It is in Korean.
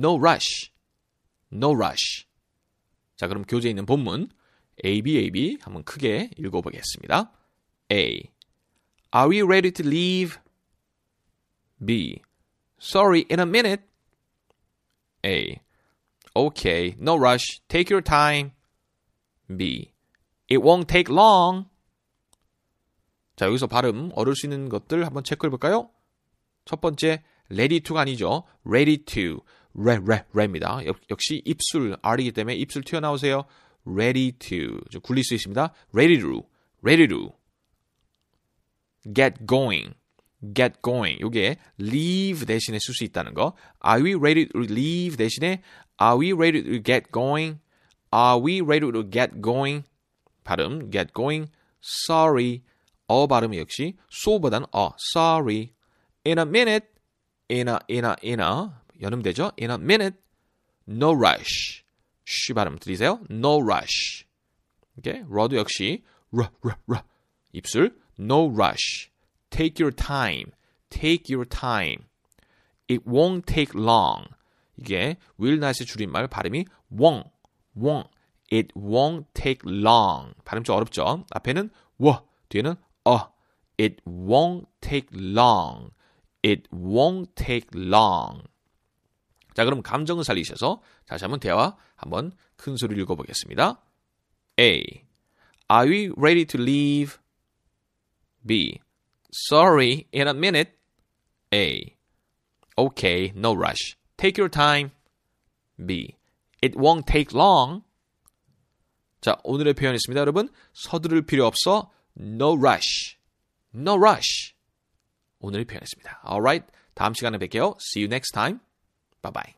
No rush. No rush. 자, 그럼 교재에 있는 본문 ABAB 한번 크게 읽어보겠습니다. A. Are we ready to leave? B. Sorry, in a minute. A. Okay, no rush. Take your time. B. It won't take long. 자, 여기서 발음 어려울 수 있는 것들 한번 체크해볼까요? 첫 번째, ready to가 아니죠. Ready to. 레입니다. 역시 입술 R이기 때문에 입술 튀어나오세요. Ready to. 굴릴 수 있습니다. Ready to. Get going. 이게 leave 대신에 쓸 수 있다는 거. Are we ready to leave 대신에 Are we ready to get going? Are we ready to get going? 발음 get going. Sorry. 어 발음이 역시 so보단 sorry. In a minute. In a. 연음되죠? In a minute, no rush. 쉬 발음 들리세요? No rush. 이렇게 러도 역시 러 입술 no rush. Take your time. It won't take long. 이게 will not의 줄임말 발음이 won't. It won't take long. 발음 좀 어렵죠? 앞에는 워, 뒤에는 어. It won't take long. 자, 그럼 감정을 살리셔서 다시 한번 대화 한번 큰 소리로 읽어보겠습니다. A. Are we ready to leave? B. Sorry, in a minute. A. Okay, no rush. Take your time. B. It won't take long. 자, 오늘의 표현했습니다, 여러분. 서두를 필요 없어. No rush. 오늘의 표현했습니다. Alright, 다음 시간에 뵐게요. See you next time. Bye-bye.